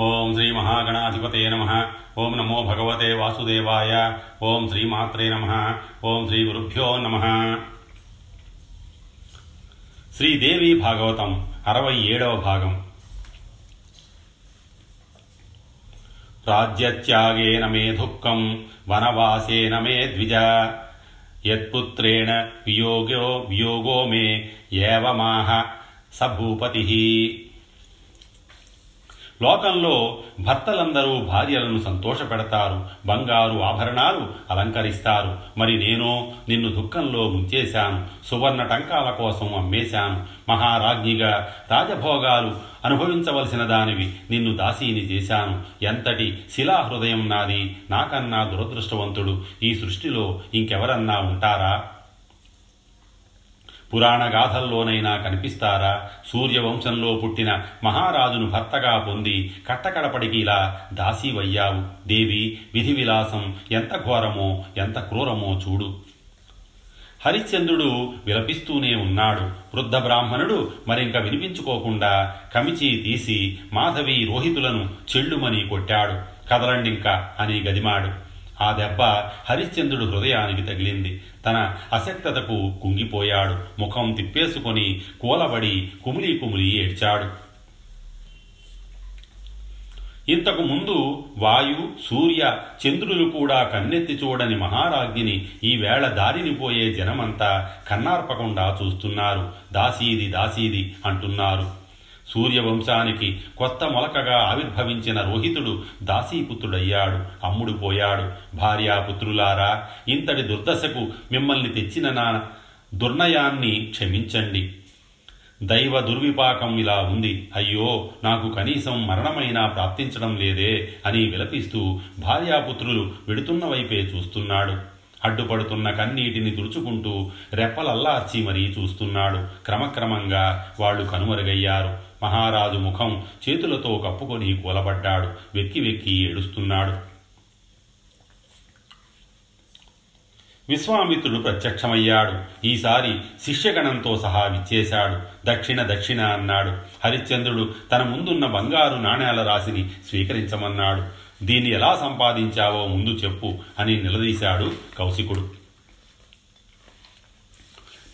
ఓం శ్రీ మహాగణాధిపతే నమః. ఓం నమో భగవతే వాసుదేవాయ. ఓం శ్రీమాత్రే నమః. ఓం శ్రీ గురుభ్యో నమః. శ్రీదేవి భాగవతం 67వ భాగం. రాజ్యత్యాగేన మే దుఃఖం వనవాసేన మే ద్విజ. యత్పుత్రేణ వియోగో మే ఏవమాహ స భూపతిః. లోకంలో భర్తలందరూ భార్యలను సంతోషపెడతారు, బంగారు ఆభరణాలు అలంకరిస్తారు. మరి నేను నిన్ను దుఃఖంలో ముంచేశాను, సువర్ణ టంకాల కోసం అమ్మేశాను. మహారాజ్ఞిగా రాజభోగాలు అనుభవించవలసిన దానివి నిన్ను దాసీని చేశాను. ఎంతటి శిలాహృదయం నాది! నాకన్నా దురదృష్టవంతుడు ఈ సృష్టిలో ఇంకెవరన్నా ఉంటారా? పురాణ గాథల్లోనైనా కనిపిస్తారా? సూర్యవంశంలో పుట్టిన మహారాజును భర్తగా పొంది కట్టకడపడికి ఇలా దాసీవయ్యావు. దేవి, విధి విలాసం ఎంత ఘోరమో, ఎంత క్రూరమో చూడు. హరిశ్చంద్రుడు విలపిస్తూనే ఉన్నాడు. వృద్ధ బ్రాహ్మణుడు మరింక వినిపించుకోకుండా కమిచి తీసి మాధవి రోహితులను చెళ్ళుమని కొట్టాడు. కదలండింకా అని గదిమాడు. ఆ దెబ్బ హరిశ్చంద్రుడు హృదయానికి తగిలింది. తన అశక్తతకు కుంగిపోయాడు. ముఖం తిప్పేసుకొని కూలబడి కుమిలి కుమిలి ఏడ్చాడు. ఇంతకు ముందు వాయు, సూర్య, చంద్రులు కూడా కన్నెత్తి చూడని మహారాజ్ఞిని ఈవేళ దారిని పోయే జనమంతా కన్నార్పకుండా చూస్తున్నారు. దాసీది దాసీది అంటున్నారు. సూర్యవంశానికి కొత్త మొలకగా ఆవిర్భవించిన రోహితుడు దాసీపుత్రుడయ్యాడు, అమ్ముడు పోయాడు. భార్యాపుత్రులారా, ఇంతటి దుర్దశకు మిమ్మల్ని తెచ్చిన నా దుర్నయాన్ని క్షమించండి. దైవ దుర్విపాకం ఇలా ఉంది. అయ్యో, నాకు కనీసం మరణమైనా ప్రాప్తించడం లేదే అని విలపిస్తూ భార్యాపుత్రులు వెడుతున్న వైపే చూస్తున్నాడు. అడ్డుపడుతున్న కన్నీటిని తుడుచుకుంటూ రెప్పలల్లార్చి మరీ చూస్తున్నాడు. క్రమక్రమంగా వాళ్ళు కనుమరుగయ్యారు. మహారాజు ముఖం చేతులతో కప్పుకొని కూలబడ్డాడు. వెక్కి వెక్కి ఏడుస్తున్నాడు. విశ్వామిత్రుడు ప్రత్యక్షమయ్యాడు. ఈసారి శిష్యగణంతో సహా విచ్చేశాడు. దక్షిణ దక్షిణ అన్నాడు. హరిశ్చంద్రుడు తన ముందున్న బంగారు నాణేల రాశిని స్వీకరించమన్నాడు. దీన్ని ఎలా సంపాదించావో ముందు చెప్పు అని నిలదీశాడు కౌశికుడు.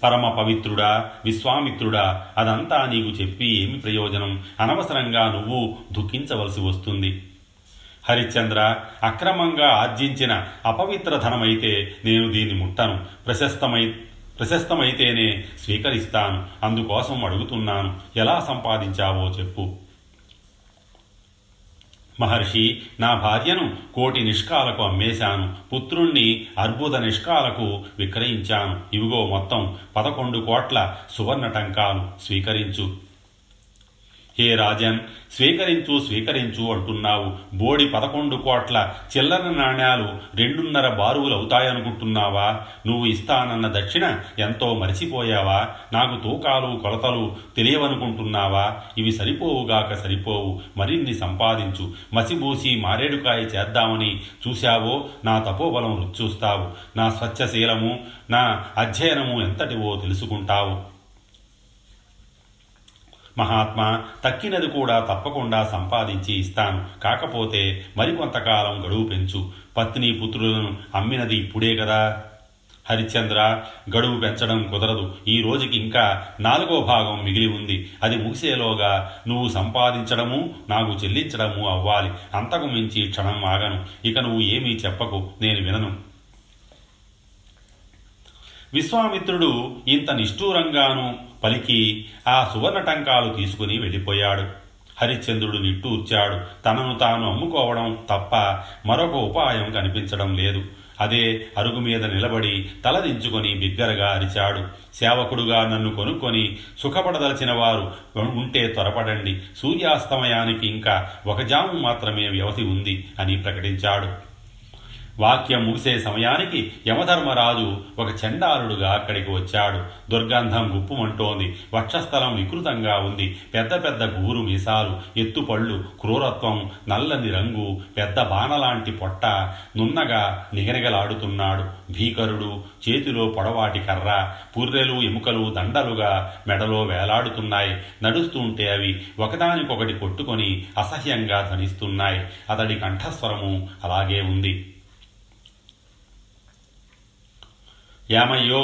పరమ పవిత్రుడా, విశ్వామిత్రుడా, అదంతా నీకు చెప్పి ఏమి ప్రయోజనం? అనవసరంగా నువ్వు దుఃఖించవలసి వస్తుంది. హరిశ్చంద్ర, అక్రమంగా ఆర్జించిన అపవిత్ర ధనమైతే నేను దీన్ని ముట్టను. ప్రశస్తమైతేనే స్వీకరిస్తాను. అందుకోసం అడుగుతున్నాను. ఎలా సంపాదించావో చెప్పు. మహర్షి, నా భార్యను 1,00,00,000 నిష్కాలకు అమ్మేశాను. పుత్రుణ్ణి అర్బుద నిష్కాలకు విక్రయించాను. ఇవిగో మొత్తం 11 కోట్ల సువర్ణ టంకాలు స్వీకరించు. హే రాజన్, స్వీకరించు స్వీకరించు అంటున్నావు. బోడి 11 కోట్ల చిల్లర నాణ్యాలు 2.5 బారువులు అవుతాయనుకుంటున్నావా? నువ్వు ఇస్తానన్న దక్షిణ ఎంతో మరిచిపోయావా? నాకు తూకాలు కొలతలు తెలియవనుకుంటున్నావా? ఇవి సరిపోవుగాక సరిపోవు. మరిన్ని సంపాదించు. మసిబూసి మారేడుకాయ చేద్దామని చూశావో నా తపోబలం రుచూస్తావు. నా స్వచ్ఛశీలము, నా అధ్యయనము ఎంతటివో తెలుసుకుంటావు. మహాత్మా, తక్కినది కూడా తప్పకుండా సంపాదించి ఇస్తాను. కాకపోతే మరికొంతకాలం గడువు పెంచు. పత్ని పుత్రులను అమ్మినది ఇప్పుడే కదా. హరిశ్చంద్ర, గడువు పెంచడం కుదరదు. ఈ రోజుకి ఇంకా 4వ భాగం మిగిలి ఉంది. అది ముగిసేలోగా నువ్వు సంపాదించడము నాకు చెల్లించడము అవ్వాలి. అంతకు మించి క్షణం ఆగను. ఇక నువ్వు ఏమీ చెప్పకు, నేను వినను. విశ్వామిత్రుడు ఇంత నిష్ఠూరంగాను పలికి ఆ సువర్ణ టంకాలు తీసుకుని వెళ్ళిపోయాడు. హరిశ్చంద్రుడు నిట్టూర్చాడు. తనను తాను అమ్ముకోవడం తప్ప మరొక ఉపాయం కనిపించడం లేదు. అదే అరుగు మీద నిలబడి తలదించుకొని బిగ్గరగా అరిచాడు. సేవకుడుగా నన్ను కొనుక్కొని సుఖపడదలచిన వారు ఉంటే త్వరపడండి. సూర్యాస్తమయానికి ఇంకా 1 జాము మాత్రమే వ్యవధి ఉంది అని ప్రకటించాడు. వాక్యం ముగిసే సమయానికి యమధర్మరాజు ఒక చండాలుడుగా అక్కడికి వచ్చాడు. దుర్గంధం గుప్పుమంటోంది. వక్షస్థలం వికృతంగా ఉంది. పెద్ద పెద్ద గూరు మీసాలు, ఎత్తుపళ్ళు, క్రూరత్వం, నల్లని రంగు, పెద్ద బాణలాంటి పొట్ట, నున్నగా నిగనిగలాడుతున్నాడు. భీకరుడు. చేతిలో పొడవాటి కర్ర. పుర్రెలు, ఎముకలు దండలుగా మెడలో వేలాడుతున్నాయి. నడుస్తుంటే అవి ఒకదానికొకటి కొట్టుకొని అసహ్యంగా ధనిస్తున్నాయి. అతడి కంఠస్వరము అలాగే ఉంది. యామయ్యో,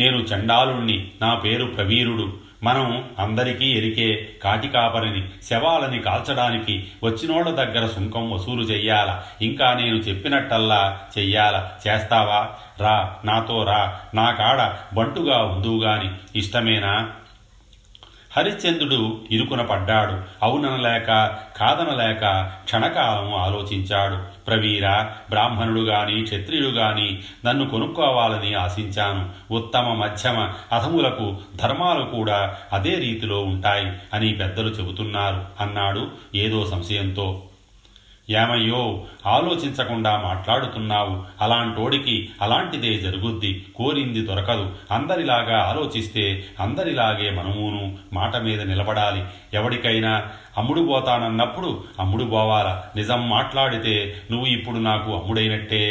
నేను చండాలుణ్ణి. నా పేరు ప్రవీరుడు. మనం అందరికీ ఎరికే కాటికాపరిని. శవాలని కాల్చడానికి వచ్చినోళ్ళ దగ్గర సుంకం వసూలు చెయ్యాల. ఇంకా నేను చెప్పినట్టల్లా చెయ్యాల. చేస్తావా? రా, నాతో రా. నా కాడ బంటుగా ఉందూగాని. ఇష్టమేనా? హరిశ్చంద్రుడు ఇరుకున పడ్డాడు. అవుననలేక కాదనలేక క్షణకాలం ఆలోచించాడు. ప్రవీర, బ్రాహ్మణుడు గాని క్షత్రియుడు గాని నన్ను కొనుక్కోవాలని ఆశించాను. ఉత్తమ మధ్యమ అధములకు ధర్మాలు కూడా అదే రీతిలో ఉంటాయి అని పెద్దలు చెబుతున్నారు అన్నాడు ఏదో సంశయంతో. యామయ్యో, ఆలోచించకుండా మాట్లాడుతున్నావు. అలాంటోడికి అలాంటిదే జరుగుద్ది. కోరింది దొరకదు. అందరిలాగా ఆలోచిస్తే అందరిలాగే మనమును మాట మీద నిలబడాలి. ఎవడికైనా అమ్ముడుపోతానన్నప్పుడు అమ్ముడుపోవాలా. నిజం మాట్లాడితే నువ్వు ఇప్పుడు నాకు అమ్ముడైనట్టే.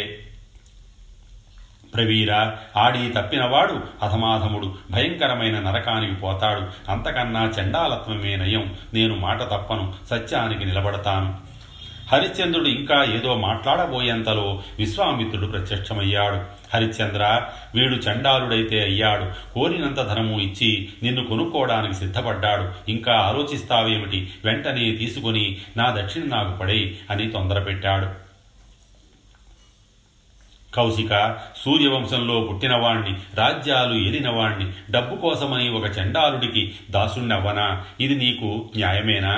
ప్రవీర, ఆడి తప్పినవాడు అధమాధముడు. భయంకరమైన నరకానికి పోతాడు. అంతకన్నా చండాలత్వమే నయం. నేను మాట తప్పను. సత్యానికి నిలబడతాను. హరిశ్చంద్రుడు ఇంకా ఏదో మాట్లాడబోయేంతలో విశ్వామిత్రుడు ప్రత్యక్షమయ్యాడు. హరిశ్చంద్ర, వీడు చండాలుడైతే అయ్యాడు. కోరినంత ధనము ఇచ్చి నిన్ను కొనుక్కోవడానికి సిద్ధపడ్డాడు. ఇంకా ఆలోచిస్తావేమిటి? వెంటనే తీసుకుని నా దక్షిణ నాకు పడే అని తొందరపెట్టాడు. కౌశిక, సూర్యవంశంలో పుట్టినవాణ్ణి, రాజ్యాలు ఏలినవాణ్ణి, డబ్బు కోసమని ఒక చండాలుడికి దాసుణ్ణవ్వనా? ఇది నీకు న్యాయమేనా?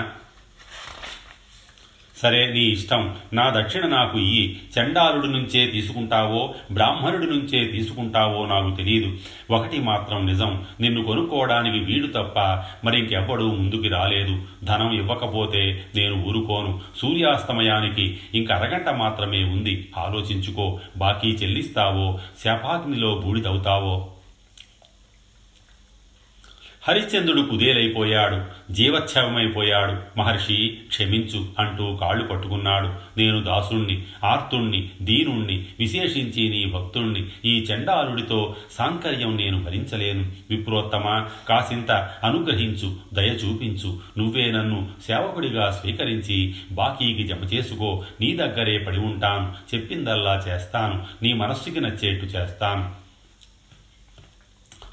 సరే, నీ ఇష్టం. నా దక్షిణ నాకు ఇయ్యి. చండాలుడి నుంచే తీసుకుంటావో బ్రాహ్మణుడి నుంచే తీసుకుంటావో నాకు తెలియదు. ఒకటి మాత్రం నిజం, నిన్ను కొనుక్కోవడానికి వీడు తప్ప మరింకెవ్వడూ ముందుకి రాలేదు. ధనం ఇవ్వకపోతే నేను ఊరుకోను. సూర్యాస్తమయానికి ఇంక అరగంట మాత్రమే ఉంది. ఆలోచించుకో. బాకీ చెల్లిస్తావో శాపాగ్నిలో బూడిదవుతావో. హరిశ్చంద్రుడు కుదేలైపోయాడు. జీవచ్ఛవమైపోయాడు. మహర్షి, క్షమించు అంటూ కాళ్ళు పట్టుకున్నాడు. నేను దాసుణ్ణి, ఆర్తుణ్ణి, దీనుణ్ణి, విశేషించి నీ భక్తుణ్ణి. ఈ చండాలుడితో సాంకర్యం నేను భరించలేను. విప్రోత్తమ, కాసింత అనుగ్రహించు, దయ చూపించు. నువ్వే నన్ను సేవకుడిగా స్వీకరించి బాకీకి జమ చేసుకో. నీ దగ్గరే పడి ఉంటాను. చెప్పిందల్లా చేస్తాను. నీ మనస్సుకి నచ్చేట్టు చేస్తాను.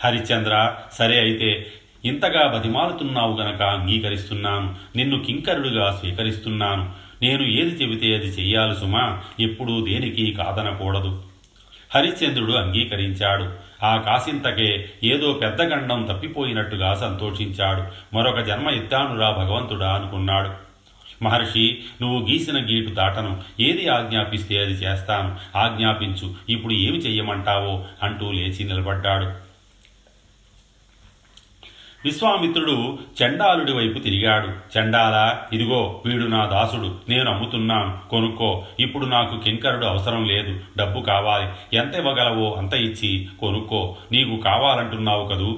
హరిశ్చంద్ర, సరే అయితే. ఇంతగా బతిమాలుతున్నావు గనక అంగీకరిస్తున్నాను. నిన్ను కింకరుడిగా స్వీకరిస్తున్నాను. నేను ఏది చెబితే అది చెయ్యాలి సుమా. ఎప్పుడూ దేనికి కాదనకూడదు. హరిశ్చంద్రుడు అంగీకరించాడు. ఆ కాసింతకే ఏదో పెద్ద గండం తప్పిపోయినట్టుగా సంతోషించాడు. మరొక జన్మ ఎత్తానురా భగవంతుడా అనుకున్నాడు. మహర్షి, నువ్వు గీసిన గీటు దాటను. ఏది ఆజ్ఞాపిస్తే అది చేస్తాను. ఆజ్ఞాపించు. ఇప్పుడు ఏమి చెయ్యమంటావో అంటూ లేచి నిలబడ్డాడు. విశ్వామిత్రుడు చండాలుడి వైపు తిరిగాడు. చండాలా, ఇదిగో వీడు నా దాసుడు. నేను అమ్ముతున్నాను. కొనుక్కో. ఇప్పుడు నాకు కింకరుడు అవసరం లేదు. డబ్బు కావాలి. ఎంత ఇవ్వగలవో అంత ఇచ్చి కొనుక్కో. నీకు కావాలంటున్నావు కదూ.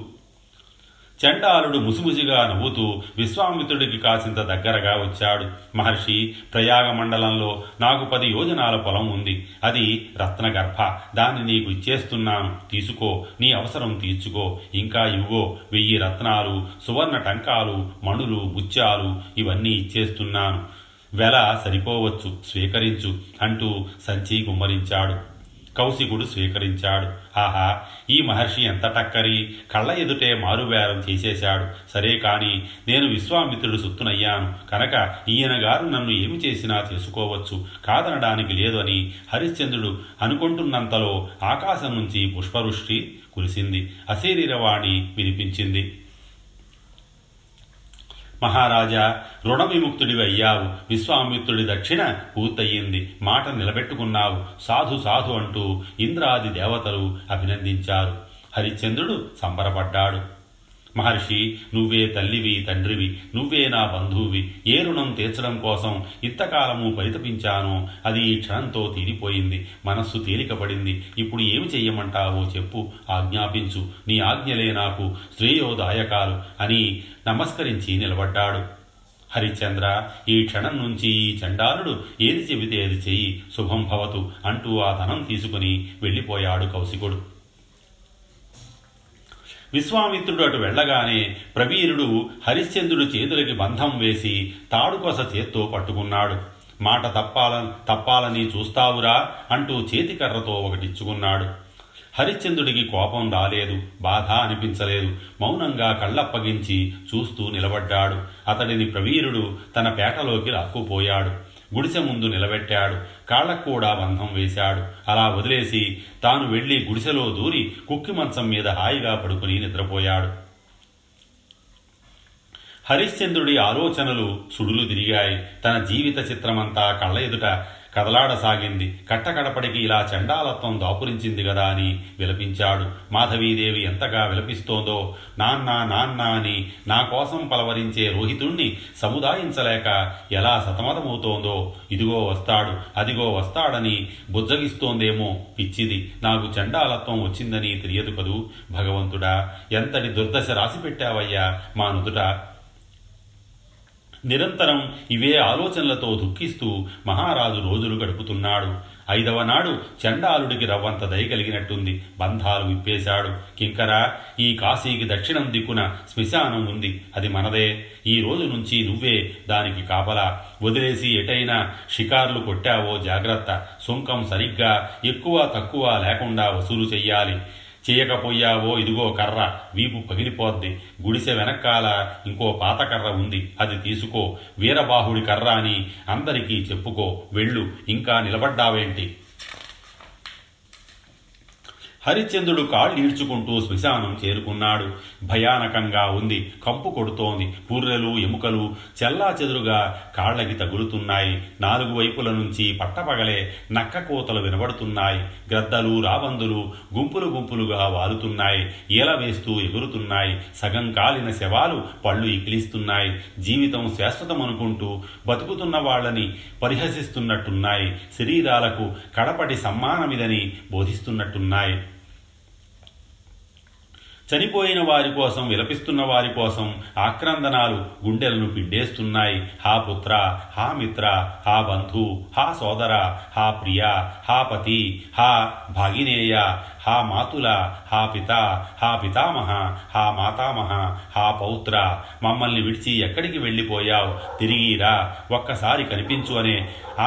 చండాలుడు ముసిముసిగా నవ్వుతూ విశ్వామిత్రుడికి కాసింత దగ్గరగా వచ్చాడు. మహర్షి, ప్రయాగ మండలంలో నాకు 10 యోజనాల పొలం ఉంది. అది రత్నగర్భ. దాన్ని నీకు ఇచ్చేస్తున్నాను. తీసుకో. నీ అవసరం తీర్చుకో. ఇంకా ఇవ్వో. 1000 రత్నాలు, సువర్ణ టంకాలు, మణులు, ముత్యాలు ఇవన్నీ ఇచ్చేస్తున్నాను. వెల సరిపోవచ్చు. స్వీకరించు అంటూ సంచి గుమ్మరించాడు. కౌశికుడు స్వీకరించాడు. ఆహా, ఈ మహర్షి ఎంత టక్కరి. కళ్ళ ఎదుటే మారుబేరం చేసేశాడు. సరే కాని, నేను విశ్వామిత్రుడు సొత్తునయ్యాను కనుక ఈయన గారు నన్ను ఏమి చేసినా చేసుకోవచ్చు. కాదనడానికి లేదు అని హరిశ్చంద్రుడు అనుకుంటున్నంతలో ఆకాశం నుంచి పుష్పవృష్టి కురిసింది. అశరీరవాణి వినిపించింది. మహారాజా, రుణ విముక్తుడివి అయ్యావు. విశ్వామిత్రుడి దక్షిణ పూర్తయింది. మాట నిలబెట్టుకున్నావు. సాధు సాధు అంటూ ఇంద్రాది దేవతలు అభినందించారు. హరిశ్చంద్రుడు సంబరపడ్డాడు. మహర్షి, నువ్వే తల్లివి, తండ్రివి, నువ్వే నా బంధువువి. ఏ రుణం తీర్చడం కోసం ఇంతకాలము పరితపించానో అది ఈ క్షణంతో తీరిపోయింది. మనస్సు తేలికపడింది. ఇప్పుడు ఏమి చెయ్యమంటావో చెప్పు, ఆజ్ఞాపించు. నీ ఆజ్ఞలే నాకు శ్రేయోదాయకాలు అని నమస్కరించి నిలబడ్డాడు. హరిశ్చంద్ర, ఈ క్షణం నుంచి ఈ చండాలుడు ఏది చెబితే అది చెయ్యి, శుభం భవతు అంటూ ఆ ధనం తీసుకుని వెళ్ళిపోయాడు కౌశికుడు. విశ్వామిత్రుడు అటు వెళ్ళగానే ప్రవీరుడు హరిశ్చంద్రుడు చేతులకి బంధం వేసి తాడుకొస చేత్తో పట్టుకున్నాడు. మాట తప్పాలని చూస్తావురా అంటూ చేతికర్రతో ఒకటిచ్చుకున్నాడు. హరిశ్చంద్రుడికి కోపం రాలేదు, బాధ అనిపించలేదు. మౌనంగా కళ్ళప్పగించి చూస్తూ నిలబడ్డాడు. అతడిని ప్రవీరుడు తన పేటలోకి లాక్కుపోయాడు. గుడిసె ముందు నిలబెట్టాడు. కాళ్లకు కూడా బంధం వేశాడు. అలా వదిలేసి తాను వెళ్ళి గుడిసెలో దూరి కుక్కి మంచం మీద హాయిగా పడుకుని నిద్రపోయాడు. హరిశ్చంద్రుడి ఆలోచనలు సుడులు తిరిగాయి. తన జీవిత చిత్రమంతా కళ్ళ ఎదుట కదలాడసాగింది. కట్టకడపడికి ఇలా చండాలత్వం దాపురించింది కదా అని విలపించాడు. మాధవీదేవి ఎంతగా విలపిస్తోందో, నాన్న నాన్న అని నా కోసం పలవరించే రోహితుణ్ణి సముదాయించలేక ఎలా సతమతమవుతోందో, ఇదిగో వస్తాడు అదిగో వస్తాడని బుజ్జగిస్తోందేమో పిచ్చిది. నాకు చండాలత్వం వచ్చిందని తెలియదు కదూ భగవంతుడా, ఎంతటి దుర్దశ రాసిపెట్టావయ్యా మా నుదుట. నిరంతరం ఇవే ఆలోచనలతో దుఃఖిస్తూ మహారాజు రోజులు గడుపుతున్నాడు. 5వ నాడు చండాలుడికి రవ్వంత దయ కలిగినట్టుంది. బంధాలు విప్పేశాడు. కింకరా, ఈ కాశీకి దక్షిణం దిక్కున శ్మశానం ఉంది, అది మనదే. ఈ రోజు నుంచి నువ్వే దానికి కాపలా. వదిలేసి ఎటైనా షికార్లు కొట్టావో జాగ్రత్త. సుంకం సరిగ్గా ఎక్కువ తక్కువ లేకుండా వసూలు చెయ్యాలి. చేయకపోయావో ఇదిగో కర్ర, వీపు పగిలిపోద్ది. గుడిసె వెనకాల ఇంకో పాత కర్ర ఉంది, అది తీసుకో. వీరబాహుడి కర్ర అని అందరికీ చెప్పుకో. వెళ్ళు, ఇంకా నిలబడ్డావేంటి? హరిశ్చంద్రుడు కాళ్ళు ఈడ్చుకుంటూ శ్మశానం చేరుకున్నాడు. భయానకంగా ఉంది. కంపు కొడుతోంది. పూర్రెలు ఎముకలు చెల్లా చెదురుగా కాళ్ళకి తగులుతున్నాయి. నాలుగు వైపుల నుంచి పట్టపగలే నక్క కోతలు వినబడుతున్నాయి. గ్రద్దలు రాబందులు గుంపులు గుంపులుగా వాలుతున్నాయి. ఈల వేస్తూ ఎగురుతున్నాయి. సగం కాలిన శవాలు పళ్ళు ఇకిలిస్తున్నాయి. జీవితం శాశ్వతమనుకుంటూ బతుకుతున్న వాళ్ళని పరిహసిస్తున్నట్టున్నాయి. శరీరాలకు కడపటి సమ్మానమిదని బోధిస్తున్నట్టున్నాయి. చనిపోయిన వారి కోసం, విలపిస్తున్న వారి కోసం ఆక్రందనాలు గుండెలను పిండేస్తున్నాయి. హా పుత్ర, హా మిత్ర, హా బంధు, హా సోదర, హా ప్రియ, హా పతి, హా భాగినేయ, హా మాతుల, హా పిత, హా పితామహ, హా మాతామహ, హా పౌత్ర, మమ్మల్ని విడిచి ఎక్కడికి వెళ్ళిపోయావు? తిరిగిరా, ఒక్కసారి కనిపించు అనే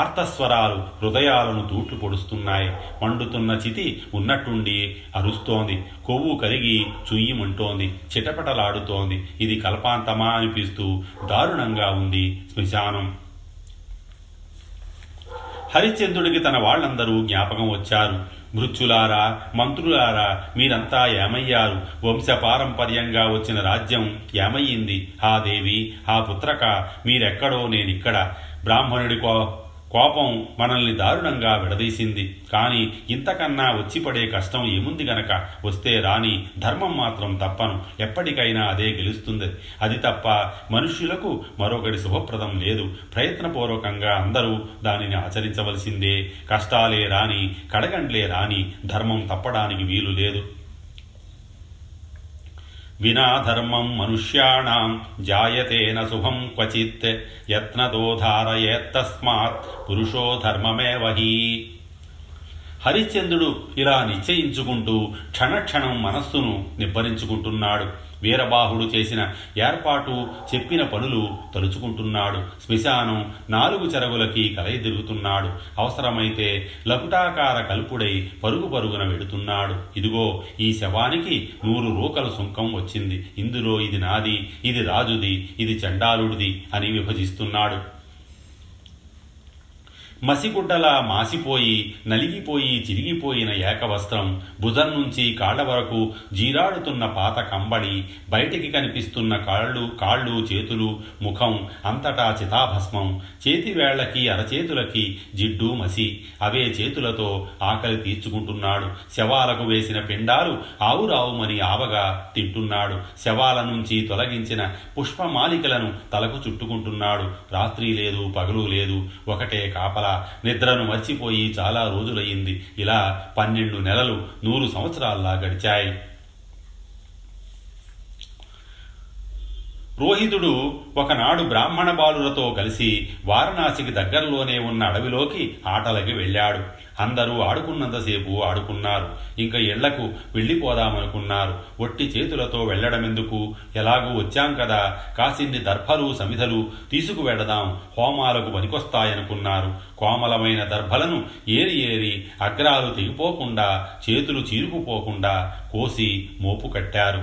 ఆర్తస్వరాలు హృదయాలను తూట్లు పొడుస్తున్నాయి. మండుతున్న చితి ఉన్నట్టుండి అరుస్తోంది. కొవ్వు కరిగి చుయ్యమంటోంది. చిటపటలాడుతోంది. ఇది కల్పాంతమా అనిపిస్తూ దారుణంగా ఉంది శ్మశానం. హరిశ్చంద్రుడికి తన వాళ్ళందరూ జ్ఞాపకం వచ్చారు. భృత్యులారా, మంత్రులారా, మీరంతా ఏమయ్యారు? వంశపారంపర్యంగా వచ్చిన రాజ్యం ఏమయ్యింది? హా దేవి, హా పుత్రక, మీరెక్కడో నేనిక్కడ. బ్రాహ్మణుడికో కోపం మనల్ని దారుణంగా విడదీసింది. కానీ ఇంతకన్నా వచ్చిపడే కష్టం ఏముంది గనక? వస్తే రాని, ధర్మం మాత్రం తప్పను. ఎప్పటికైనా అదే గెలుస్తుంది. అది తప్ప మనుష్యులకు మరొకటి శుభప్రదం లేదు. ప్రయత్నపూర్వకంగా అందరూ దానిని ఆచరించవలసిందే. కష్టాలే రాని, కడగండ్లే రాని, ధర్మం తప్పడానికి వీలు లేదు. వినా ధర్మం మనుష్యాణం జాయతేన శుభం క్వచిత్ యత్నతో ధారయేత్తస్మాత్ పురుషో ధర్మమేవహి. హరిశ్చంద్రుడు ఇలా నిశ్చయించుకుంటూ క్షణక్షణం మనస్సును నిబ్బరించుకుంటున్నాడు. వీరబాహుడు చేసిన ఏర్పాటు, చెప్పిన పనులు తలుచుకుంటున్నాడు. శ్మశానం నాలుగు చెరగులకి కలయి తిరుగుతున్నాడు. అవసరమైతే లకుటాకార కల్పుడై పరుగు పరుగున వెడుతున్నాడు. ఇదిగో, ఈ శవానికి 100 రూకల సుంకం వచ్చింది. ఇందులో ఇది నాది, ఇది రాజుది, ఇది చండాలుడిది అని విభజిస్తున్నాడు. మసిగుడ్డలా మాసిపోయి నలిగిపోయి చిరిగిపోయిన ఏకవస్త్రం, భుజం నుంచి కాళ్ల వరకు జీరాడుతున్న పాత కంబళి, బయటికి కనిపిస్తున్న కాళ్ళు చేతులు ముఖం అంతటా చితాభస్మం, చేతివేళ్లకి అరచేతులకి జిడ్డు మసి, అవే చేతులతో ఆకలి తీర్చుకుంటున్నాడు. శవాలకు వేసిన పిండాలు ఆవురావుమని ఆవగా తింటున్నాడు. శవాల నుంచి తొలగించిన పుష్పమాలికలను తలకు చుట్టుకుంటున్నాడు. రాత్రి లేదు పగలు లేదు, ఒకటే కాపలా. నిద్రను మర్చిపోయి చాలా రోజులయ్యింది. ఇలా 12 నెలలు 100 సంవత్సరాల్లా గడిచాయి. రోహితుడు ఒకనాడు బ్రాహ్మణ బాలులతో కలిసి వారణాసికి దగ్గరలోనే ఉన్న అడవిలోకి ఆటలకి వెళ్ళాడు. అందరూ ఆడుకున్నంతసేపు ఆడుకున్నారు. ఇంకా ఇళ్లకు వెళ్ళిపోదామనుకున్నారు. ఒట్టి చేతులతో వెళ్లడమెందుకు, ఎలాగూ వచ్చాం కదా, కాసిన్ని దర్భలు సమిధలు తీసుకువెళదాం, హోమాలకు పనికొస్తాయనుకున్నారు. కోమలమైన దర్భలను ఏరి అగ్రాలు తెగిపోకుండా చేతులు చీరుకుపోకుండా కోసి మోపు కట్టారు.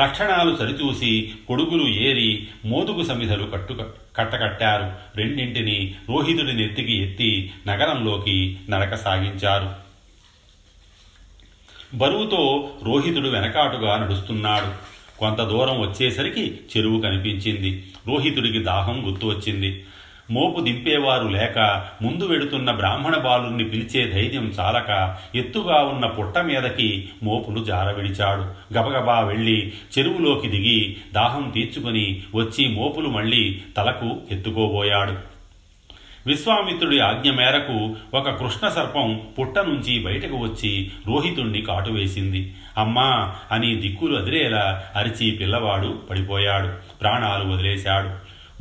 లక్షణాలు సరిచూసి కొడుగులు ఏరి మోదుగు సమిధలు కట్టకట్టారు. రెండింటిని రోహితుడి నెత్తికి ఎత్తి నగరంలోకి నడక సాగించారు. బరువుతో రోహితుడు వెనకాటుగా నడుస్తున్నాడు. కొంత దూరం వచ్చేసరికి చెరువు కనిపించింది. రోహితుడికి దాహం గుర్తు వచ్చింది. మోపు దింపేవారు లేక ముందు వెడుతున్న బ్రాహ్మణ బాలుని పిలిచే ధైర్యం చాలక ఎత్తుగా ఉన్న పుట్ట మీదకి మోపును జారవిడిచాడు. గబగబా వెళ్ళి చెరువులోకి దిగి దాహం తీర్చుకుని వచ్చి మోపులు మళ్ళీ తలకు ఎత్తుకోబోయాడు. విశ్వామిత్రుడి ఆజ్ఞ మేరకు ఒక కృష్ణ సర్పం పుట్ట నుంచి బయటకు వచ్చి రోహితుణ్ణి కాటువేసింది. అమ్మా అని దిక్కులు అదిరేలా అరిచి పిల్లవాడు పడిపోయాడు. ప్రాణాలు వదిలేశాడు.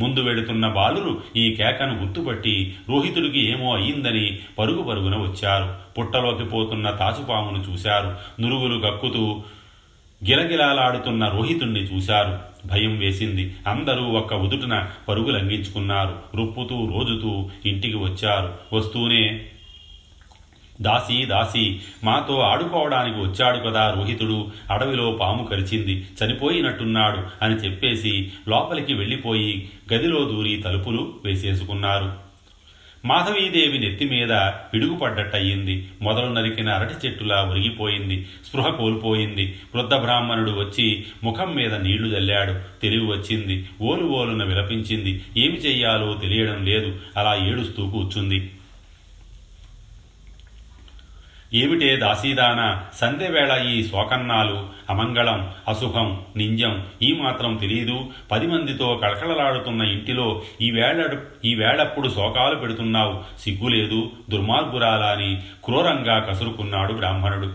ముందు వెళుతున్న బాలురు ఈ కేకను గుర్తుపట్టి రోహితుడికి ఏమో అయ్యిందని పరుగున వచ్చారు. పుట్టలోకి పోతున్న తాచుపామును చూశారు. నురుగులు గక్కుతూ గిలగిలాలాడుతున్న రోహితుణ్ణి చూశారు. భయం వేసింది. అందరూ ఒక్క ఉదుటున పరుగు లంఘించుకున్నారు. రొప్పుతూ రోజుతూ ఇంటికి వచ్చారు. వస్తూనే దాసి దాసి మాతో ఆడుకోవడానికి వచ్చాడు కదా రోహితుడు, అడవిలో పాము కరిచింది, చనిపోయినట్టున్నాడు అని చెప్పేసి లోపలికి వెళ్ళిపోయి గదిలో దూరి తలుపులు వేసేసుకున్నారు. మాధవీదేవి నెత్తి మీద పిడుగుపడ్డట్టయింది. మొదలు నరికిన అరటి చెట్టులా ఒరిగిపోయింది. స్పృహ కోల్పోయింది. వృద్ధ బ్రాహ్మణుడు వచ్చి ముఖం మీద నీళ్లు జల్లాడు. తెలివి వచ్చింది. ఓలున విలపించింది. ఏమి చెయ్యాలో తెలియడం లేదు. అలా ఏడుస్తూ కూర్చుంది. ఏమిటే దాసీదాన సంధ్యవేళ ఈ శోకన్నాలు, అమంగళం, అసుఖం, నింజం ఈ మాత్రం తెలియదు? 10 మందితో కళకళలాడుతున్న ఇంటిలో ఈ వేళప్పుడు శోకాలు పెడుతున్నావు, సిగ్గులేదు, దుర్మార్గురాలని క్రూరంగా కసురుకున్నాడు బ్రాహ్మణుడు.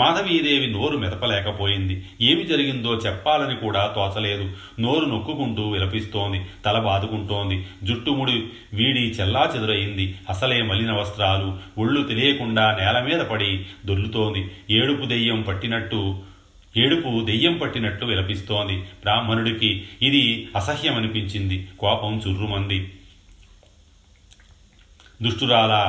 మాధవీదేవి నోరు మెదపలేకపోయింది. ఏమి జరిగిందో చెప్పాలని కూడా తోచలేదు. నోరు నొక్కుకుంటూ విలపిస్తోంది. తల బాదుకుంటోంది. జుట్టుముడి వీడి చెల్లా చెదురైంది. అసలే మలిన వస్త్రాలు, ఒళ్ళు తెలియకుండా నేల మీద పడి దొర్లుతోంది. ఏడుపు దెయ్యం పట్టినట్టు విలపిస్తోంది. బ్రాహ్మణుడికి ఇది అసహ్యమనిపించింది. కోపం చుర్రుమంది. దుష్టురాలా,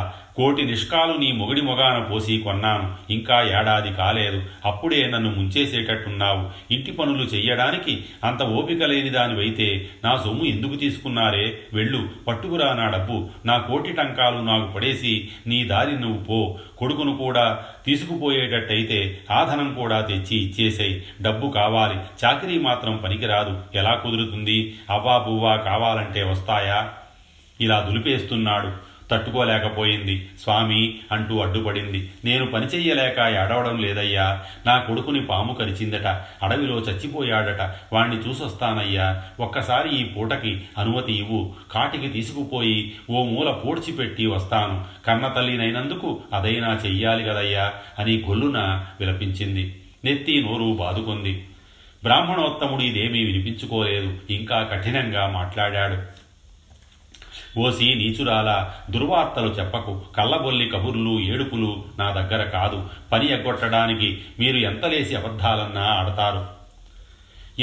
1,00,00,000 నిష్కాలు నీ మొగడి మొగాన పోసి కొన్నాను. ఇంకా 1 ఏడాది కాలేదు, అప్పుడే నన్ను ముంచేసేటట్టున్నావు. ఇంటి పనులు చెయ్యడానికి అంత ఓపిక లేని దానివైతే నా సొమ్ము ఎందుకు తీసుకున్నారే? వెళ్ళు, పట్టుకురా నా డబ్బు. నా 1,00,00,00,000 నాకు పడేసి నీ దారి నువ్వు పో. కొడుకును కూడా తీసుకుపోయేటట్టయితే ఆధనం కూడా తెచ్చి ఇచ్చేసేయి. డబ్బు కావాలి, చాకరీ మాత్రం పనికిరాదు. ఎలా కుదురుతుంది? అవ్వా పువ్వా కావాలంటే వస్తాయా? ఇలా దులిపేస్తున్నాడు. తట్టుకోలేకపోయింది. స్వామి అంటూ అడ్డుపడింది. నేను పనిచెయ్యలేక ఏడవడం లేదయ్యా. నా కొడుకుని పాము కరిచిందట, అడవిలో చచ్చిపోయాడట. వాణ్ణి చూసొస్తానయ్యా. ఒక్కసారి ఈ పూటకి అనుమతి ఇవ్వు. కాటికి తీసుకుపోయి ఓ మూల పూడ్చిపెట్టి వస్తాను. కన్నతల్లినైనందుకు అదైనా చెయ్యాలి కదయ్యా అని గొల్లున విలపించింది. నెత్తి నోరు బాదుకుంది. బ్రాహ్మణోత్తముడు ఇదేమీ వినిపించుకోలేదు. ఇంకా కఠినంగా మాట్లాడాడు. ఓసి నీచురాలా, దుర్వార్తలు చెప్పకు. కళ్ళబొల్లి కబుర్లు ఏడుపులు నా దగ్గర కాదు. పని ఎగ్గొట్టడానికి మీరు ఎంతలేసి అబద్ధాలన్నా ఆడతారు,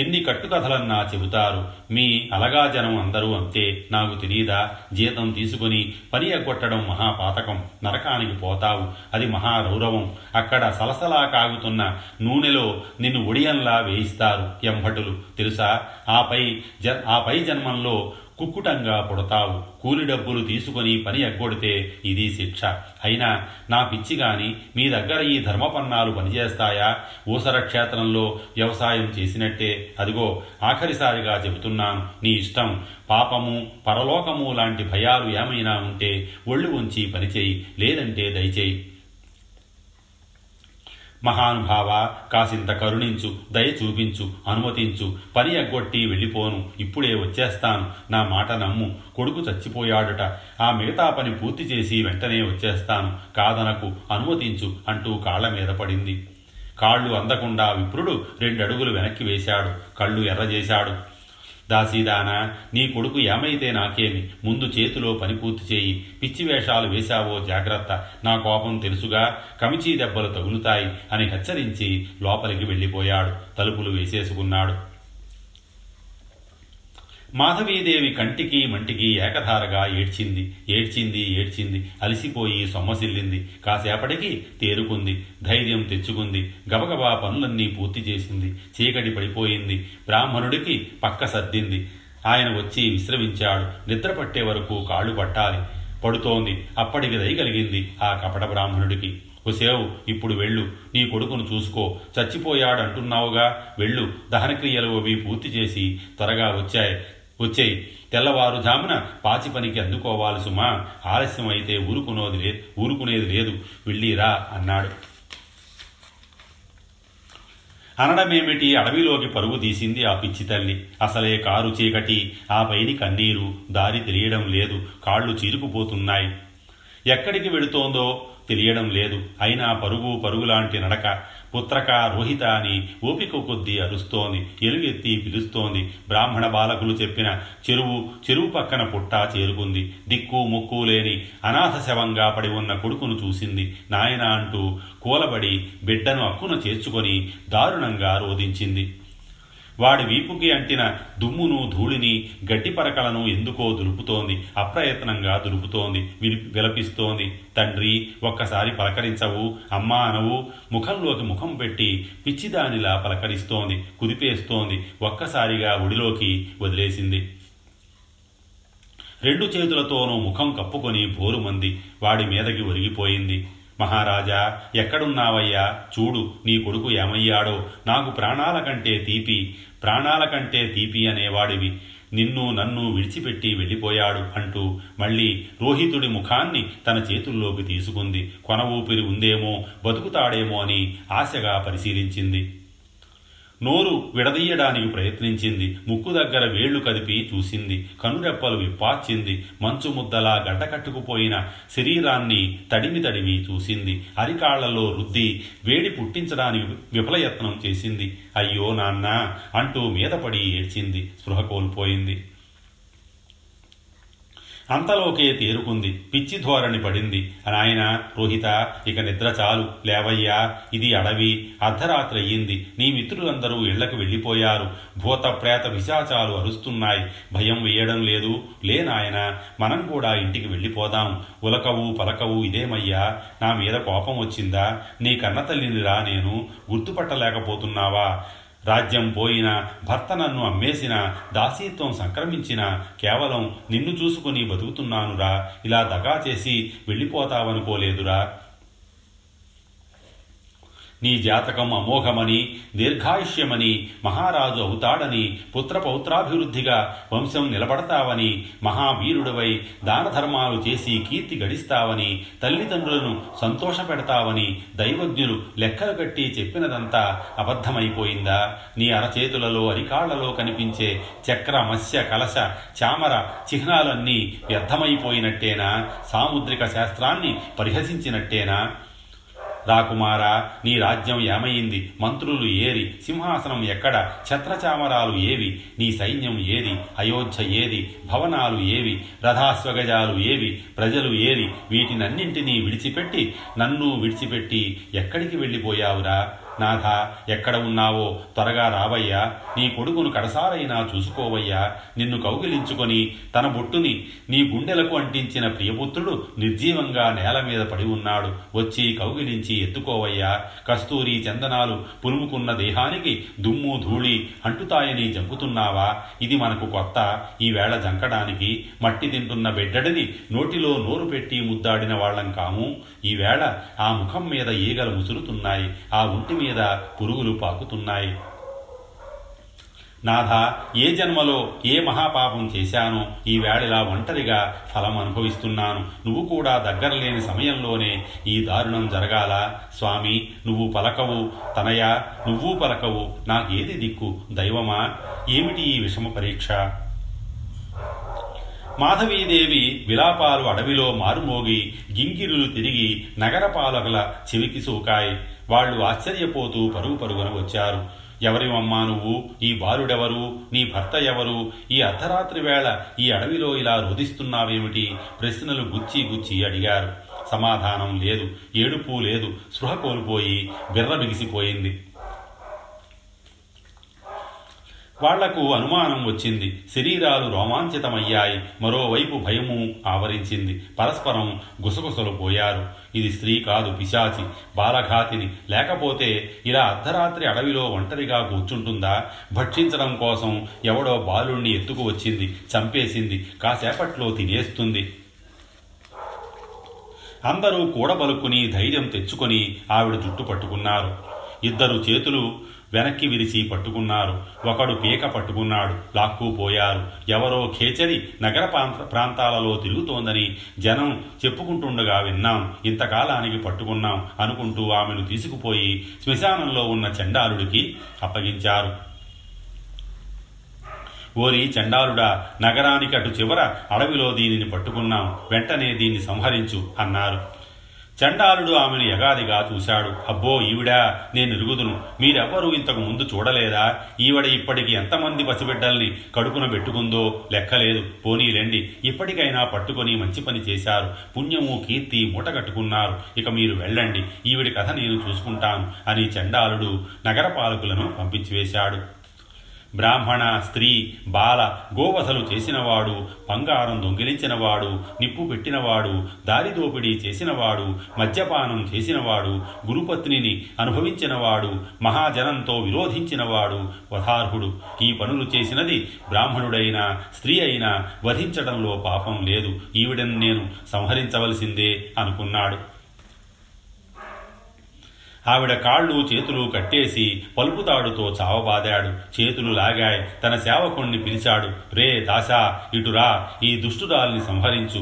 ఎన్ని కట్టుకథలన్నా చెబుతారు. మీ అలగాజనం అందరూ అంతే. నాకు తెలియదా? జీతం తీసుకుని పని ఎగ్గొట్టడం మహాపాతకం. నరకానికి పోతావు, అది మహారౌరవం. అక్కడ సలసలా కాగుతున్న నూనెలో నిన్ను ఒడియంలా వేయిస్తారు ఎంభటులు, తెలుసా? ఆపై జన్మంలో కుక్కుటంగా పుడతావు. కూలి డబ్బులు తీసుకొని పని ఎగ్గొడితే ఇది శిక్ష. అయినా నా పిచ్చి గాని మీ దగ్గర ఈ ధర్మపన్నాలు పనిచేస్తాయా? ఊసర క్షేత్రంలో వ్యవసాయం చేసినట్టే. అదిగో ఆఖరిసారిగా చెబుతున్నాం, నీ ఇష్టం. పాపము పరలోకము లాంటి భయాలు ఏమైనా ఉంటే ఒళ్ళు ఉంచి పనిచేయి, లేదంటే దయచేయి. మహానుభావ, కాసింత కరుణించు, దయ చూపించు, అనుమతించు. పని ఎగ్గొట్టి వెళ్ళిపోను, ఇప్పుడే వచ్చేస్తాను, నా మాట నమ్ము. కొడుకు చచ్చిపోయాడుట, ఆ మిగతా పని పూర్తి చేసి వెంటనే వచ్చేస్తాను, కాదనకు, అనుమతించు అంటూ కాళ్ల మీద పడింది. కాళ్ళు అందకుండా విప్రుడు 2 అడుగులు వెనక్కి వేశాడు. కళ్ళు ఎర్రజేశాడు. దాసీదానా, నీ కొడుకు ఏమైతే నాకేమి, ముందు చేతిలో పని పూర్తి చేయి. పిచ్చి వేషాలు వేశావో జాగ్రత్త, నా కోపం తెలుసుగా, కమిచీ దెబ్బలు తగులుతాయి అని హెచ్చరించి లోపలికి వెళ్ళిపోయాడు. తలుపులు వేసేసుకున్నాడు. మాధవీదేవి కంటికి మంటికి ఏకధారగా ఏడ్చింది. అలసిపోయి సొమ్మసిల్లింది. కాసేపటికి తేరుకుంది, ధైర్యం తెచ్చుకుంది. గబగబా పనులన్నీ పూర్తి చేసింది. చీకటి పడిపోయింది. బ్రాహ్మణుడికి పక్క సర్దింది. ఆయన వచ్చి విశ్రమించాడు. నిద్ర పట్టే వరకు కాళ్ళు పట్టాలి. పడుతోంది. అప్పటికి దయగలిగింది ఆ కపట బ్రాహ్మణుడికి. "ఒసేవు, ఇప్పుడు వెళ్ళు, నీ కొడుకును చూసుకో. చచ్చిపోయాడంటున్నావుగా, వెళ్ళు. దహనక్రియలు అవి పూర్తి చేసి త్వరగా వచ్చాయి. తెల్లవారుజామున పాచి పనికి అందుకోవాలి సుమా. ఆలస్యం అయితే ఊరుకునేది లేదు. వెళ్ళిరా" అన్నాడు. అనడమేమిటి, అడవిలోకి పరుగు తీసింది ఆ పిచ్చి తల్లి. అసలే కారు చీకటి, ఆ పైని కన్నీరు, దారి తెలియడం లేదు, కాళ్ళు చీరుకుపోతున్నాయి. ఎక్కడికి వెళుతోందో తెలియడం లేదు. అయినా పరుగులాంటి నడక. పుత్రక, రోహిత అని ఓపిక కొద్దీ అరుస్తోంది, ఎలుగెత్తి పిలుస్తోంది. బ్రాహ్మణ బాలకులు చెప్పిన చెరువు పక్కన పుట్టా చేరుకుంది. దిక్కు ముక్కు లేని అనాథ శవంగా పడి ఉన్న కొడుకును చూసింది. నాయనా అంటూ కూలబడి బిడ్డను అక్కున చేర్చుకొని దారుణంగా రోధించింది. వాడి వీపుకి అంటిన దుమ్మును, ధూళిని, గడ్డి పరకలను ఎందుకో దులుపుతోంది. అప్రయత్నంగా దులుపుతోంది. విలపిస్తోంది. "తండ్రి, ఒక్కసారి పలకరించవు, అమ్మా అనవు." ముఖంలోకి ముఖం పెట్టి పిచ్చిదానిలా పలకరిస్తోంది, కుదిపేస్తోంది. ఒక్కసారిగా ఒడిలోకి వదిలేసింది. 2 చేతులతోనూ ముఖం కప్పుకొని బోరుమంది. వాడి మీదకి ఒరిగిపోయింది. "మహారాజా, ఎక్కడున్నావయ్యా? చూడు, నీ కొడుకు ఏమయ్యాడో. నాకు ప్రాణాల కంటే తీపి అనేవాడివి, నిన్ను నన్ను విడిచిపెట్టి వెళ్ళిపోయాడు" అంటూ మళ్ళీ రోహితుడి ముఖాన్ని తన చేతుల్లోకి తీసుకుంది. కొన ఊపిరి ఉందేమో, బతుకుతాడేమో అని ఆశగా పరిశీలించింది. నోరు విడదీయడానికి ప్రయత్నించింది. ముక్కు దగ్గర వేళ్లు కదిపి చూసింది. కనురెప్పలు విప్పాచింది. మంచు ముద్దలా గడ్డకట్టుకుపోయిన శరీరాన్ని తడిమి చూసింది. అరికాళ్లలో రుద్ది వేడి పుట్టించడానికి విఫలయత్నం చేసింది. "అయ్యో నాన్నా" అంటూ మీదపడి ఏడ్చింది. స్పృహ కోల్పోయింది. అంతలోకే తేరుకుంది. పిచ్చి ధోరణి పడింది. "నాయన రోహిత, ఇక నిద్ర చాలు, లేవయ్యా. ఇది అడవి, అర్ధరాత్రి అయ్యింది. నీ మిత్రులందరూ ఇళ్లకు వెళ్ళిపోయారు. భూత ప్రేత పిశాచాలు అరుస్తున్నాయి. భయం వేయడం లేదు. లే నాయన, మనం కూడా ఇంటికి వెళ్ళిపోదాం." "ఉలకవు పలకవు, ఇదేమయ్యా, నా మీద కోపం వచ్చిందా? నీ కన్నతల్లినిరా నేను, గుర్తుపట్టలేకపోతున్నావా? రాజ్యం పోయినా, భర్త నన్ను అమ్మేసినా, దాసీత్వం సంక్రమించినా కేవలం నిన్ను చూసుకుని బతుకుతున్నానురా. ఇలా దగా చేసి వెళ్ళిపోతావనుకోలేదురా. నీ జాతకం అమోఘమని, దీర్ఘాయుష్యమని, మహారాజు అవుతాడని, పుత్రపౌత్రాభివృద్ధిగా వంశం నిలబడతావని, మహావీరుడివై దాన ధర్మాలు చేసి కీర్తి గడిస్తావని, తల్లిదండ్రులను సంతోషపెడతావని దైవజ్ఞులు లెక్కలు కట్టి చెప్పినదంతా అబద్ధమైపోయిందా? నీ అరచేతులలో, అరికాళ్లలో కనిపించే చక్ర, మత్స్య, కలశ, చామర చిహ్నాలన్నీ వ్యర్థమైపోయినట్టేనా? సాముద్రిక శాస్త్రాన్ని పరిహసించినట్టేనా? రాకుమారా, నీ రాజ్యం ఏమైంది? మంత్రులు ఏరి? సింహాసనం ఎక్కడ? ఛత్రచామరాలు ఏవి? నీ సైన్యం ఏది? అయోధ్య ఏది? భవనాలు ఏవి? రథాశ్వగజాలు ఏవి? ప్రజలు ఏరి? వీటినన్నింటినీ విడిచిపెట్టి, నన్ను విడిచిపెట్టి ఎక్కడికి వెళ్ళిపోయావురా? నాథ, ఎక్కడ ఉన్నావో త్వరగా రావయ్యా, నీ కొడుకును కడసారైనా చూసుకోవయ్యా. నిన్ను కౌగిలించుకొని తన బొట్టుని నీ గుండెలకు అంటించిన ప్రియపుత్రుడు నిర్జీవంగా నేల మీద పడి ఉన్నాడు. వచ్చి కౌగిలించి ఎత్తుకోవయ్యా. కస్తూరి చందనాలు పులుముకున్న దేహానికి దుమ్ము ధూళి అంటుతాయని జంకుతున్నావా? ఇది మనకు కొత్త, ఈవేళ జంకడానికి. మట్టి తింటున్న బిడ్డడిని నోటిలో నోరు పెట్టి ముద్దాడిన వాళ్ళం కాము. ఈవేళ ఆ ముఖం మీద ఈగలు ముసురుతున్నాయి, ఆ ఒంటి మీద పురుగులు పాకుతున్నాయి. నాథ, ఏ జన్మలో ఏ మహాపాపం చేశానో ఈవేళలా ఒంటరిగా ఫలం అనుభవిస్తున్నాను. నువ్వు కూడా దగ్గర లేని సమయంలోనే ఈ దారుణం జరగాల స్వామి. నువ్వు పలకవు తనయా, నువ్వు పలకవు. నాకేది దిక్కు? దైవమా? ఏమిటి ఈ విషమ పరీక్ష? మాధవీదేవి విలాపాలు అడవిలో మారుమోగి గింగిరులు తిరిగి నగరపాలకుల చెవికి సోకాయి. వాళ్ళు ఆశ్చర్యపోతూ పరుగు పరుగున వచ్చారు. ఎవరివమ్మా నువ్వు? ఈ బాలుడెవరు? నీ భర్త ఎవరు? ఈ అర్ధరాత్రి వేళ ఈ అడవిలో ఇలా రోధిస్తున్నావేమిటి? ప్రశ్నలు గుచ్చి గుచ్చి అడిగారు. సమాధానం లేదు, ఏడుపు లేదు. స్పృహ కోల్పోయి బిర్ర బిగిసిపోయింది. వాళ్లకు అనుమానం వచ్చింది. శరీరాలు రోమాంచితమయ్యాయి. మరోవైపు భయము ఆవరించింది. పరస్పరం గుసగుసలు పోయారు. ఇది స్త్రీ కాదు, పిశాచి, బాలఘాతిని. లేకపోతే ఇలా అర్ధరాత్రి అడవిలో ఒంటరిగా కూర్చుంటుందా? భక్షించడం కోసం ఎవడో బాలుణ్ణి ఎత్తుకు వచ్చింది, చంపేసింది, కాసేపట్లో తినేస్తుంది. అందరూ కూడబలుక్కుని ధైర్యం తెచ్చుకొని ఆవిడ జుట్టు పట్టుకున్నారు. ఇద్దరు చేతులు వెనక్కి విరిచి పట్టుకున్నారు. ఒకడు పీక పట్టుకున్నాడు, లాక్కుపోయారు. ఎవరో ఖేచరి నగర ప్రాంతాలలో తిరుగుతోందని జనం చెప్పుకుంటుండగా విన్నాం. ఇంతకాలానికి పట్టుకున్నాం అనుకుంటూ ఆమెను తీసుకుపోయి శ్మశానంలో ఉన్న చండాలుడికి అప్పగించారు. ఓరి చండాలుడా, నగరానికి అటు చివర అడవిలో దీనిని పట్టుకున్నాం, వెంటనే దీన్ని సంహరించు అన్నారు. చండాలుడు ఆమెను ఎగాదిగా చూశాడు. అబ్బో ఈవిడా, నేను ఎరుగుదును. మీరెవ్వరూ ఇంతకు ముందు చూడలేదా? ఈవిడ ఇప్పటికి ఎంతమంది పసిబిడ్డల్ని కడుపున పెట్టుకుందో లెక్కలేదు. పోనీలేండి, ఇప్పటికైనా పట్టుకొని మంచి పని చేశారు. పుణ్యము కీర్తి మూట కట్టుకున్నారు. ఇక మీరు వెళ్ళండి, ఈవిడి కథ నేను చూసుకుంటాను అని చండాలుడు నగరపాలకులను పంపించివేశాడు. బ్రాహ్మణ, స్త్రీ, బాల గోవసలు చేసినవాడు, బంగారం దొంగిలించినవాడు, నిప్పు పెట్టినవాడు, దారిదోపిడీ చేసినవాడు, మద్యపానం చేసినవాడు, గురుపత్నిని అనుభవించినవాడు, మహాజనంతో విరోధించినవాడు వధార్హుడు. ఈ పనులు చేసినది బ్రాహ్మణుడైనా స్త్రీ అయినా వధించడంలో పాపం లేదు. ఈవిడని నేను సంహరించవలసిందే అనుకున్నాడు. ఆవిడ కాళ్ళు చేతులు కట్టేసి పలుపుతాడుతో చావబాదాడు. చేతులు లాగాయి. తన సేవకుణ్ణి పిలిచాడు. రే దాసా, ఇటురా, ఈ దుష్టురాల్ని సంహరించు.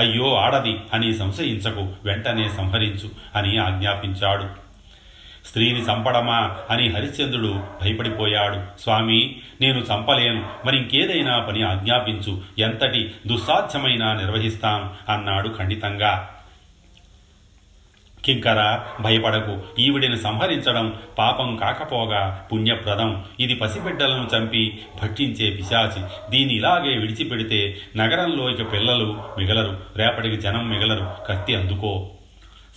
అయ్యో ఆడది అని సంశయించకు, వెంటనే సంహరించు అని ఆజ్ఞాపించాడు. స్త్రీని చంపడమా అని హరిశ్చంద్రుడు భయపడిపోయాడు. స్వామి, నేను చంపలేను, మరింకేదైనా పని ఆజ్ఞాపించు. ఎంతటి దుస్సాధ్యమైనా నిర్వహిస్తాను అన్నాడు ఖండితంగా. కింకరా, భయపడకు. ఈవిడిని సంహరించడం పాపం కాకపోగా పుణ్యప్రదం. ఇది పసిబిడ్డలను చంపి భక్షించే పిశాచి. దీన్ని ఇలాగే విడిచిపెడితే నగరంలో ఇక పిల్లలు మిగలరు, రేపటికి జనం మిగలరు. కత్తి అందుకో.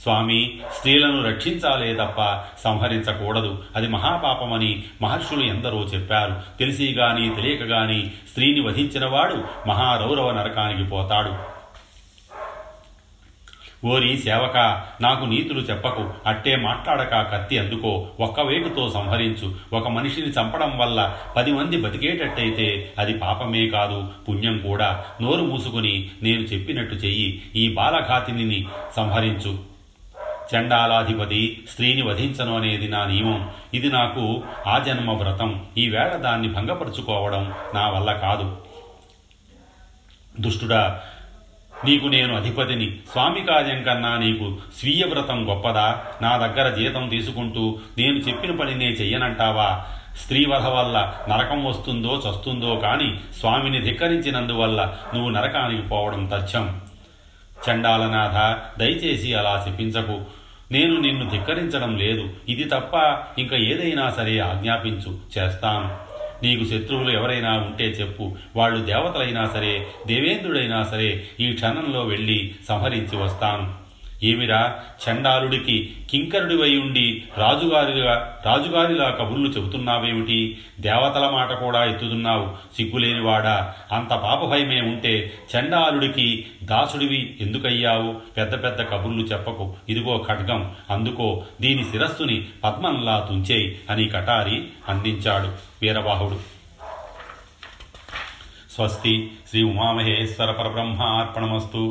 స్వామి, స్త్రీలను రక్షించాలే తప్ప సంహరించకూడదు. అది మహాపాపమని మహర్షులు ఎందరో చెప్పారు. తెలిసి గాని తెలియక గాని స్త్రీని వధించినవాడు మహారౌరవ నరకానికి పోతాడు. ఓరి సేవక, నాకు నీతులు చెప్పకు, అట్టే మాట్లాడక కత్తి అందుకో, ఒక్క వేటుతో సంహరించు. ఒక మనిషిని చంపడం వల్ల 10 మంది బతికేటట్టయితే అది పాపమే కాదు, పుణ్యం కూడా. నోరు మూసుకుని నేను చెప్పినట్టు చెయ్యి. ఈ బాలఘాతిని సంహరించు. చండాలాధిపతి, స్త్రీని వధించను అనేది నా నియమం. ఇది నాకు ఆజన్మ వ్రతం. ఈవేళ దాన్ని భంగపరుచుకోవడం నా వల్ల కాదు. దుష్టుడా, నీకు నేను అధిపతిని. స్వామి కార్యం కన్నా నీకు స్వీయ వ్రతం గొప్పదా? నా దగ్గర జీతం తీసుకుంటూ నేను చెప్పిన పని నే చెయ్యనంటావా? స్త్రీవధ వల్ల నరకం వస్తుందో చస్తుందో కానీ స్వామిని ధిక్కరించినందువల్ల నువ్వు నరకానికి పోవడం తథ్యం. చండాలనాథ, దయచేసి అలా శపించకు. నేను నిన్ను ధిక్కరించడం లేదు. ఇది తప్ప ఇంకా ఏదైనా సరే ఆజ్ఞాపించు, చేస్తాను. నీకు శత్రువులు ఎవరైనా ఉంటే చెప్పు. వాళ్ళు దేవతలైనా సరే, దేవేంద్రుడైనా సరే, ఈ క్షణంలో వెళ్ళి సంహరించి వస్తాను. ఏమిరా చండాలుడికి కింకరుడివై ఉండి రాజుగారిలా కబుర్లు చెబుతున్నావేమిటి? దేవతల మాట కూడా ఎత్తుతున్నావు, సిగ్గులేనివాడా! అంత పాపభయమే ఉంటే చండాలుడికి దాసుడివి ఎందుకయ్యావు? పెద్ద పెద్ద కబుర్లు చెప్పకు. ఇదిగో ఖడ్గం అందుకో, దీని శిరస్సుని పద్మంలా తుంచేయి అని కటారి అందించాడు వీరబాహుడు. స్వస్తి శ్రీ ఉమామహేశ్వర పరబ్రహ్మ అర్పణమస్తు.